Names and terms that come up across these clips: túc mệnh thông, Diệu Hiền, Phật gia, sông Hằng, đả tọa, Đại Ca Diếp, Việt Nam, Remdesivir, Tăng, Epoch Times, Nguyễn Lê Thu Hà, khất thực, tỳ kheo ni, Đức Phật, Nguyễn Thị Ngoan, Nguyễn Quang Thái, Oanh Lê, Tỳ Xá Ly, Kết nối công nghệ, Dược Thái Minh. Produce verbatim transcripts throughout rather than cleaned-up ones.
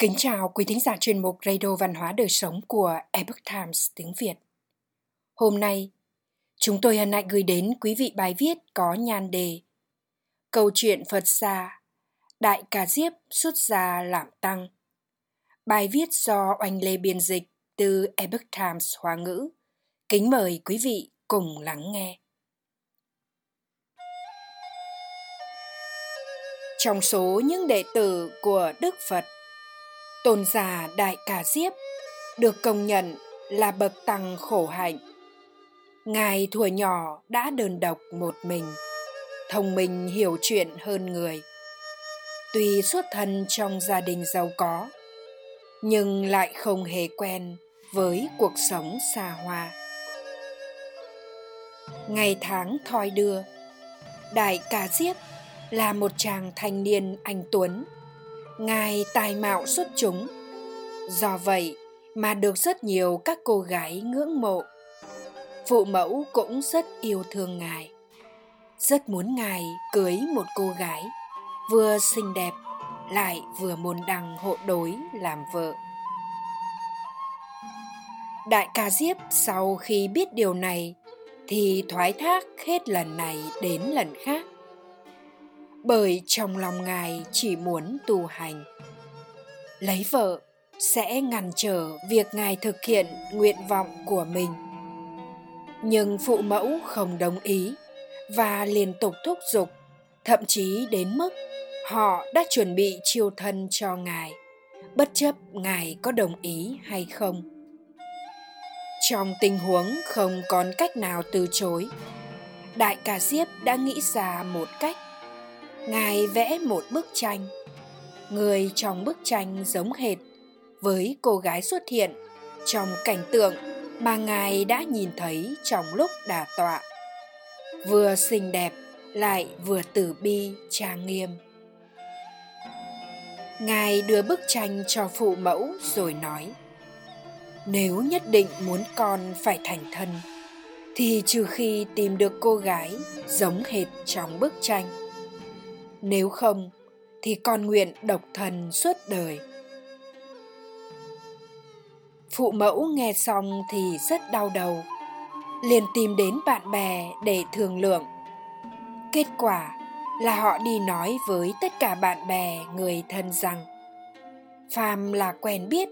Kính chào quý thính giả chuyên mục Radio Văn hóa Đời Sống của Epoch Times tiếng Việt. Hôm nay, chúng tôi hân hạnh gửi đến quý vị bài viết có nhan đề Câu chuyện Phật gia, Đại Ca Diếp xuất gia làm Tăng. Bài viết do Oanh Lê biên dịch từ Epoch Times Hoa ngữ. Kính mời quý vị cùng lắng nghe. Trong số những đệ tử của Đức Phật, tôn giả Đại Ca Diếp được công nhận là bậc tăng khổ hạnh. Ngài thuở nhỏ đã đơn độc một mình, thông minh hiểu chuyện hơn người. Tuy xuất thân trong gia đình giàu có, nhưng lại không hề quen với cuộc sống xa hoa. Ngày tháng thoi đưa, Đại Ca Diếp là một chàng thanh niên anh tuấn. Ngài tài mạo xuất chúng, do vậy mà được rất nhiều các cô gái ngưỡng mộ. Phụ mẫu cũng rất yêu thương Ngài, rất muốn Ngài cưới một cô gái vừa xinh đẹp lại vừa môn đăng hộ đối làm vợ. Đại Ca Diếp sau khi biết điều này thì thoái thác hết lần này đến lần khác, bởi trong lòng Ngài chỉ muốn tu hành. Lấy vợ sẽ ngăn trở việc Ngài thực hiện nguyện vọng của mình. Nhưng phụ mẫu không đồng ý và liên tục thúc giục, thậm chí đến mức họ đã chuẩn bị chiêu thân cho Ngài, bất chấp Ngài có đồng ý hay không. Trong tình huống không còn cách nào từ chối, Đại Ca Diếp đã nghĩ ra một cách. Ngài vẽ một bức tranh, người trong bức tranh giống hệt với cô gái xuất hiện trong cảnh tượng mà Ngài đã nhìn thấy trong lúc đả tọa, vừa xinh đẹp lại vừa tử bi trang nghiêm. Ngài đưa bức tranh cho phụ mẫu rồi nói: nếu nhất định muốn con phải thành thân, thì trừ khi tìm được cô gái giống hệt trong bức tranh. Nếu không, thì con nguyện độc thân suốt đời. Phụ mẫu nghe xong thì rất đau đầu, liền tìm đến bạn bè để thương lượng. Kết quả là họ đi nói với tất cả bạn bè người thân rằng, phàm là quen biết,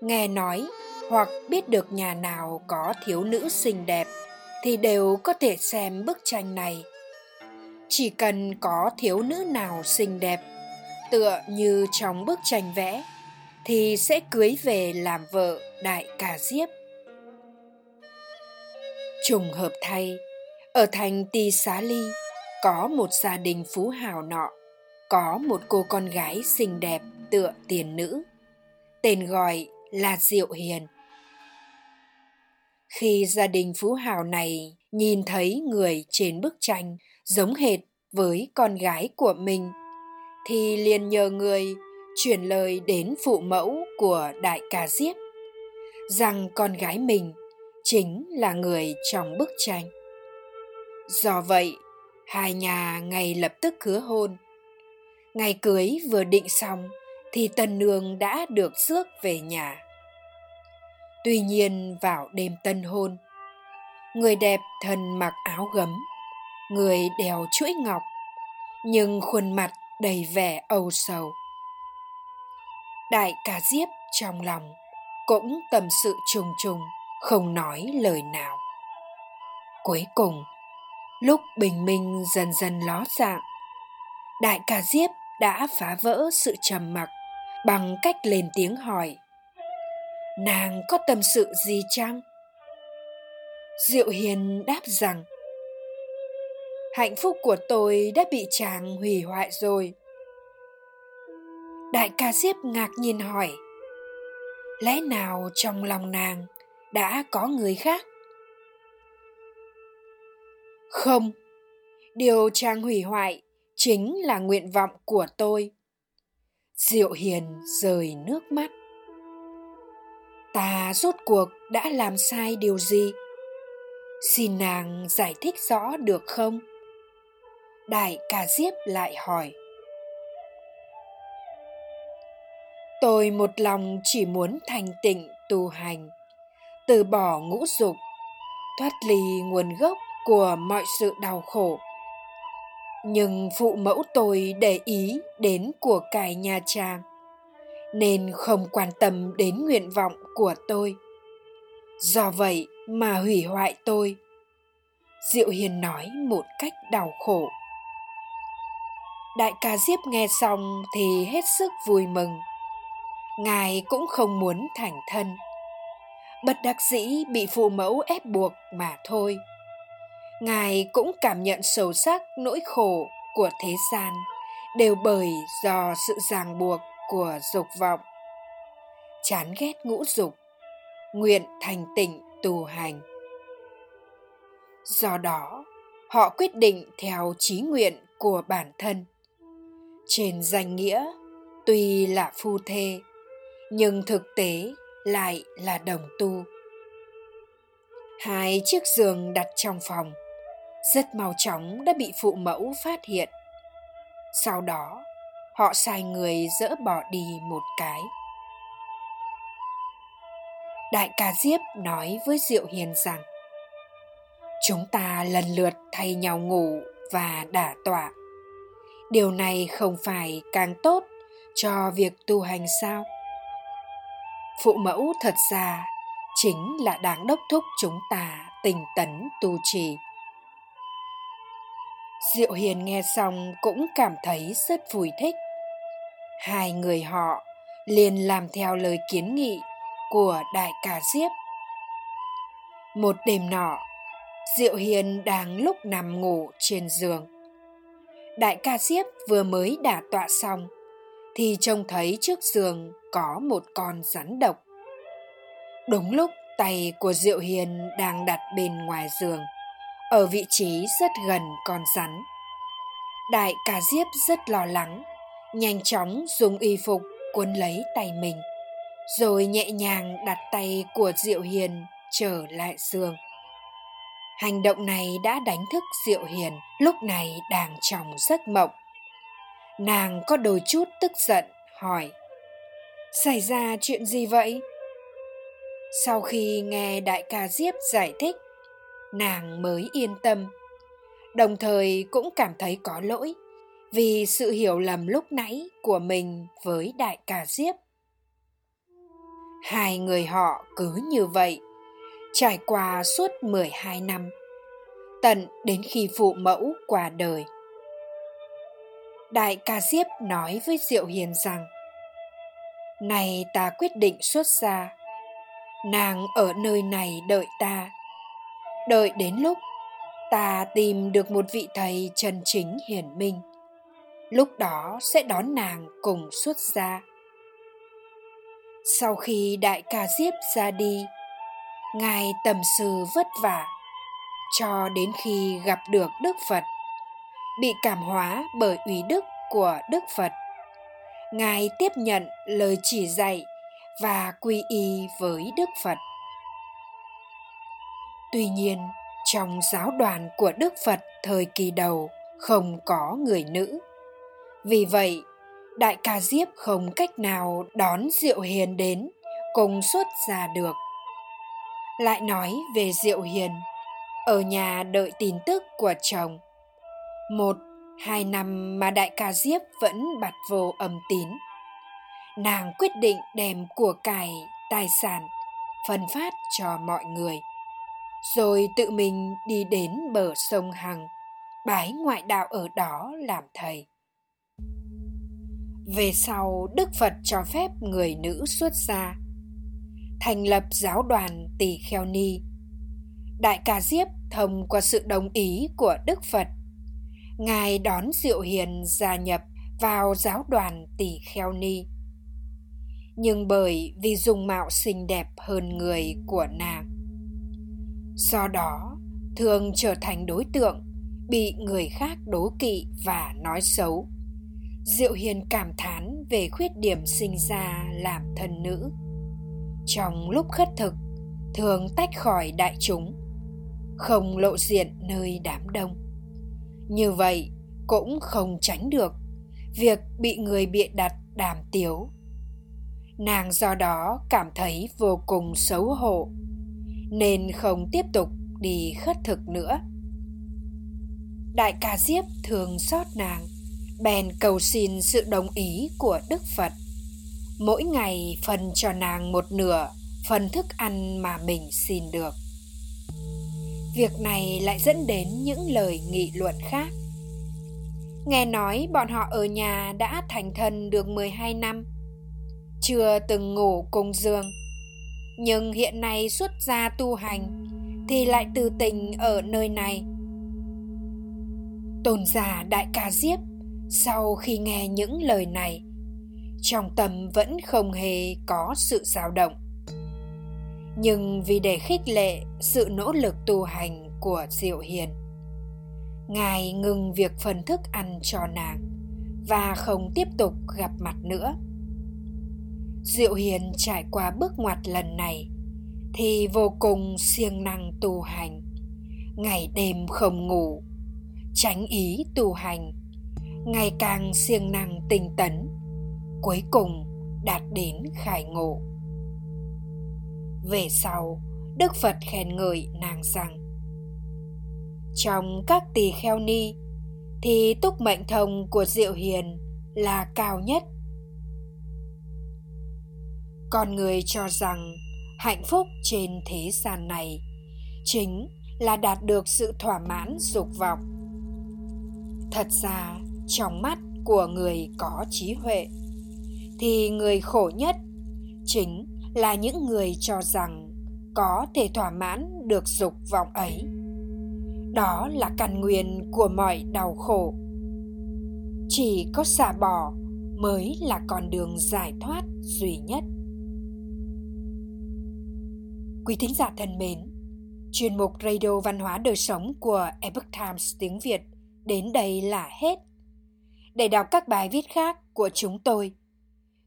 nghe nói hoặc biết được nhà nào có thiếu nữ xinh đẹp thì đều có thể xem bức tranh này. Chỉ cần có thiếu nữ nào xinh đẹp, tựa như trong bức tranh vẽ, thì sẽ cưới về làm vợ Đại Ca Diếp. Trùng hợp thay, ở thành Tỳ Xá Ly, có một gia đình phú hào nọ, có một cô con gái xinh đẹp tựa tiền nữ, tên gọi là Diệu Hiền. Khi gia đình phú hào này nhìn thấy người trên bức tranh giống hệt với con gái của mình, thì liền nhờ người chuyển lời đến phụ mẫu của Đại Ca Diếp rằng con gái mình chính là người trong bức tranh. Do vậy, hai nhà ngay lập tức hứa hôn. Ngày cưới vừa định xong thì tân nương đã được rước về nhà. Tuy nhiên vào đêm tân hôn, người đẹp thân mặc áo gấm, người đeo chuỗi ngọc, nhưng khuôn mặt đầy vẻ âu sầu. Đại Ca Diếp trong lòng cũng tâm sự trùng trùng, không nói lời nào. Cuối cùng, lúc bình minh dần dần ló dạng, Đại Ca Diếp đã phá vỡ sự trầm mặc bằng cách lên tiếng hỏi: nàng có tâm sự gì chăng? Diệu Hiền đáp rằng: hạnh phúc của tôi đã bị chàng hủy hoại rồi. Đại Ca Diếp ngạc nhiên hỏi: lẽ nào trong lòng nàng đã có người khác? Không, điều chàng hủy hoại chính là nguyện vọng của tôi. Diệu Hiền rơi nước mắt. Ta rốt cuộc đã làm sai điều gì? Xin nàng giải thích rõ được không? Đại Ca Diếp lại hỏi: Tôi một lòng chỉ muốn thanh tịnh tu hành, từ bỏ ngũ dục, thoát ly nguồn gốc của mọi sự đau khổ. Nhưng phụ mẫu tôi để ý đến của cải nhà trang, nên không quan tâm đến nguyện vọng của tôi. Do vậy mà hủy hoại tôi. Diệu Hiền nói một cách đau khổ. Đại Ca Diếp nghe xong thì hết sức vui mừng. Ngài cũng không muốn thành thân, bất đắc dĩ bị phụ mẫu ép buộc mà thôi. Ngài cũng cảm nhận sâu sắc nỗi khổ của thế gian đều bởi do sự ràng buộc của dục vọng. Chán ghét ngũ dục, nguyện thành tịnh tu hành. Do đó, họ quyết định theo chí nguyện của bản thân. Trên danh nghĩa, tuy là phu thê, nhưng thực tế lại là đồng tu. Hai chiếc giường đặt trong phòng rất mau chóng đã bị phụ mẫu phát hiện. Sau đó, họ sai người dỡ bỏ đi một cái. Đại Ca Diếp nói với Diệu Hiền rằng: chúng ta lần lượt thay nhau ngủ và đả tọa. Điều này không phải càng tốt cho việc tu hành sao? Phụ mẫu thật ra chính là đang đốc thúc chúng ta tinh tấn tu trì. Diệu Hiền nghe xong cũng cảm thấy rất vui thích. Hai người họ liền làm theo lời kiến nghị của Đại Ca Diếp. Một đêm nọ, Diệu Hiền đang lúc nằm ngủ trên giường. Đại Ca Diếp vừa mới đả tọa xong thì trông thấy trước giường có một con rắn độc. Đúng lúc tay của Diệu Hiền đang đặt bên ngoài giường, ở vị trí rất gần con rắn. Đại Ca Diếp rất lo lắng, nhanh chóng dùng y phục cuốn lấy tay mình, rồi nhẹ nhàng đặt tay của Diệu Hiền trở lại giường. Hành động này đã đánh thức Diệu Hiền, lúc này đang trong giấc mộng. Nàng có đôi chút tức giận, hỏi: xảy ra chuyện gì vậy? Sau khi nghe Đại Ca Diếp giải thích, nàng mới yên tâm, đồng thời cũng cảm thấy có lỗi vì sự hiểu lầm lúc nãy của mình với Đại Ca Diếp. Hai người họ cứ như vậy trải qua suốt mười hai năm, tận đến khi phụ mẫu qua đời. Đại Ca Diếp nói với Diệu Hiền rằng: này ta quyết định xuất gia, nàng ở nơi này đợi ta. Đợi đến lúc ta tìm được một vị thầy chân chính hiển minh, lúc đó sẽ đón nàng cùng xuất gia. Sau khi Đại Ca Diếp ra đi, Ngài tầm sư vất vả cho đến khi gặp được Đức Phật, bị cảm hóa bởi uy đức của Đức Phật. Ngài tiếp nhận lời chỉ dạy và quy y với Đức Phật. Tuy nhiên, trong giáo đoàn của Đức Phật thời kỳ đầu không có người nữ. Vì vậy, Đại Ca Diếp không cách nào đón Diệu Hiền đến cùng xuất gia được. Lại nói về Diệu Hiền, ở nhà đợi tin tức của chồng. Một, hai năm mà Đại Ca Diếp vẫn bặt vô âm tín. Nàng quyết định đem của cải, tài sản phân phát cho mọi người, rồi tự mình đi đến bờ sông Hằng, bái ngoại đạo ở đó làm thầy. Về sau, Đức Phật cho phép người nữ xuất gia, thành lập giáo đoàn Tỳ Kheo Ni. Đại Ca Diếp thông qua sự đồng ý của Đức Phật, Ngài đón Diệu Hiền gia nhập vào giáo đoàn Tỳ Kheo Ni. Nhưng bởi vì dung mạo xinh đẹp hơn người của nàng, do đó thường trở thành đối tượng bị người khác đố kỵ và nói xấu. Diệu Hiền cảm thán về khuyết điểm sinh ra làm thân nữ, trong lúc khất thực thường tách khỏi đại chúng, không lộ diện nơi đám đông. Như vậy cũng không tránh được việc bị người bịa đặt đàm tiếu. Nàng do đó cảm thấy vô cùng xấu hổ, nên không tiếp tục đi khất thực nữa. Đại Ca Diếp thương xót nàng, bèn cầu xin sự đồng ý của Đức Phật. Mỗi ngày phân cho nàng một nửa phần thức ăn mà mình xin được. Việc này lại dẫn đến những lời nghị luận khác. Nghe nói bọn họ ở nhà đã thành thân được mười hai năm, chưa từng ngủ cùng giường, nhưng hiện nay xuất gia tu hành thì lại từ tình ở nơi này. Tôn giả Đại Ca Diếp sau khi nghe những lời này, trong tâm vẫn không hề có sự dao động, nhưng vì để khích lệ sự nỗ lực tu hành của Diệu Hiền, Ngài ngừng việc phân thức ăn cho nàng và không tiếp tục gặp mặt nữa. Diệu Hiền trải qua bước ngoặt lần này thì vô cùng siêng năng tu hành, ngày đêm không ngủ, tránh ý tu hành, ngày càng siêng năng tinh tấn, cuối cùng đạt đến khai ngộ. Về sau, Đức Phật khen ngợi nàng rằng: trong các tỳ kheo ni thì túc mệnh thông của Diệu Hiền là cao nhất. Con người cho rằng hạnh phúc trên thế gian này chính là đạt được sự thỏa mãn dục vọng. Thật ra, trong mắt của người có trí huệ thì người khổ nhất chính là những người cho rằng có thể thỏa mãn được dục vọng ấy. Đó là căn nguyên của mọi đau khổ. Chỉ có xả bỏ mới là con đường giải thoát duy nhất. Quý thính giả thân mến, chuyên mục Radio Văn hóa Đời Sống của Epoch Times tiếng Việt đến đây là hết. Để đọc các bài viết khác của chúng tôi,